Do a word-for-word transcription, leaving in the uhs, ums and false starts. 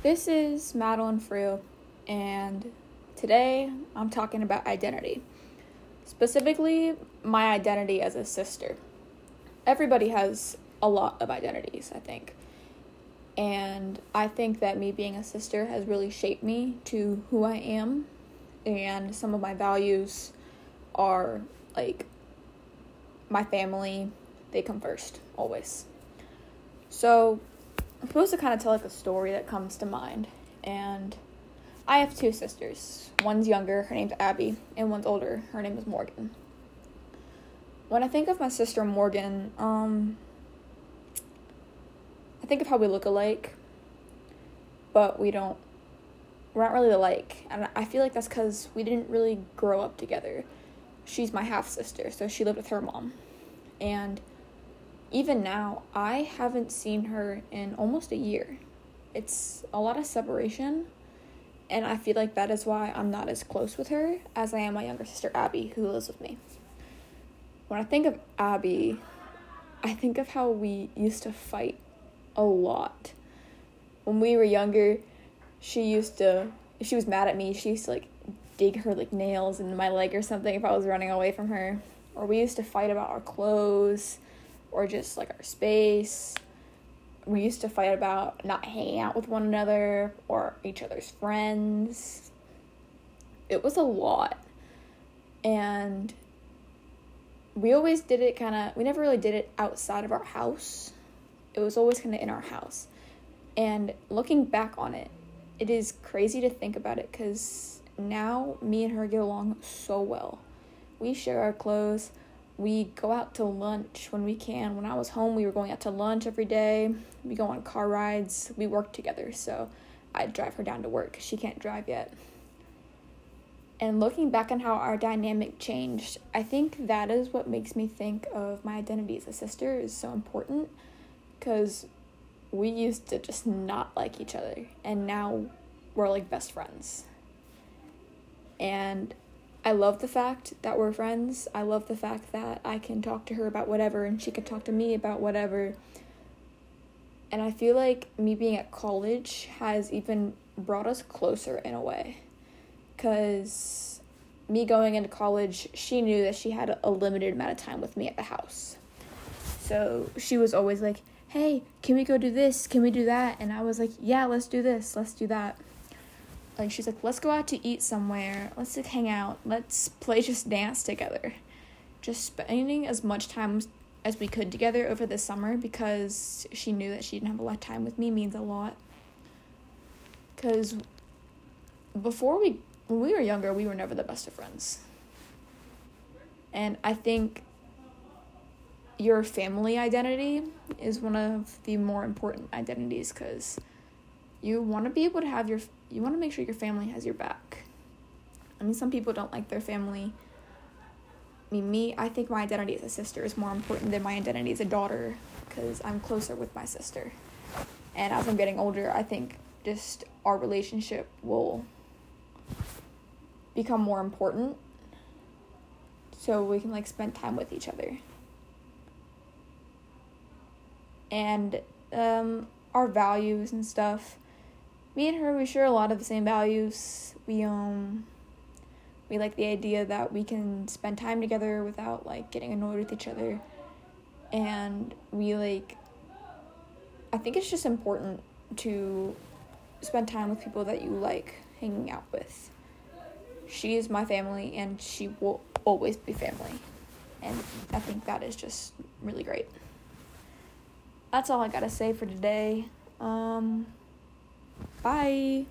This is Madeline Frew, and today I'm talking about identity. Specifically, my identity as a sister. Everybody has a lot of identities, I think. And I think that me being a sister has really shaped me to who I am. And some of my values are, like, my family. They come first, always. So I'm supposed to kind of tell like a story that comes to mind, and I have two sisters. One's younger, her name's Abby, and one's older, her name is Morgan. When I think of my sister Morgan, um, I think of how we look alike, but we don't, we're not really alike, and I feel like that's because we didn't really grow up together. She's my half-sister, so she lived with her mom, and even now, I haven't seen her in almost a year. It's a lot of separation, and I feel like that is why I'm not as close with her as I am my younger sister, Abby, who lives with me. When I think of Abby, I think of how we used to fight a lot. When we were younger, she used to, if she was mad at me, she used to, like, dig her, like, nails into my leg or something if I was running away from her. Or we used to fight about our clothes, or just, like, our space. We used to fight about not hanging out with one another or each other's friends. It was a lot. And we always did it kind of, we never really did it outside of our house. It was always kind of in our house. And looking back on it, it is crazy to think about it because now me and her get along so well. We share our clothes. We go out to lunch when we can. When I was home, we were going out to lunch every day. We go on car rides. We work together, so I drive her down to work. She can't drive yet. And looking back on how our dynamic changed, I think that is what makes me think of my identity as a sister is so important, because we used to just not like each other, and now we're like best friends. And I love the fact that we're friends. I love the fact that I can talk to her about whatever and she can talk to me about whatever. And I feel like me being at college has even brought us closer in a way. Because me going into college, she knew that she had a limited amount of time with me at the house. So she was always like, hey, can we go do this? Can we do that? And I was like, yeah, let's do this. Let's do that. Like, she's like, let's go out to eat somewhere. Let's like, hang out. Let's play just dance together. Just spending as much time as we could together over the summer because she knew that she didn't have a lot of time with me means a lot. Because before we, when we were younger, we were never the best of friends. And I think your family identity is one of the more important identities because you want to be able to have your, you want to make sure your family has your back. I mean, some people don't like their family. I mean, me, I think my identity as a sister is more important than my identity as a daughter because I'm closer with my sister. And as I'm getting older, I think just our relationship will become more important so we can, like, spend time with each other. And, um... our values and stuff. Me and her, we share a lot of the same values. We um we like the idea that we can spend time together without like getting annoyed with each other. And we like I think it's just important to spend time with people that you like hanging out with. She is my family and she will always be family. And I think that is just really great. That's all I gotta say for today. Um, bye.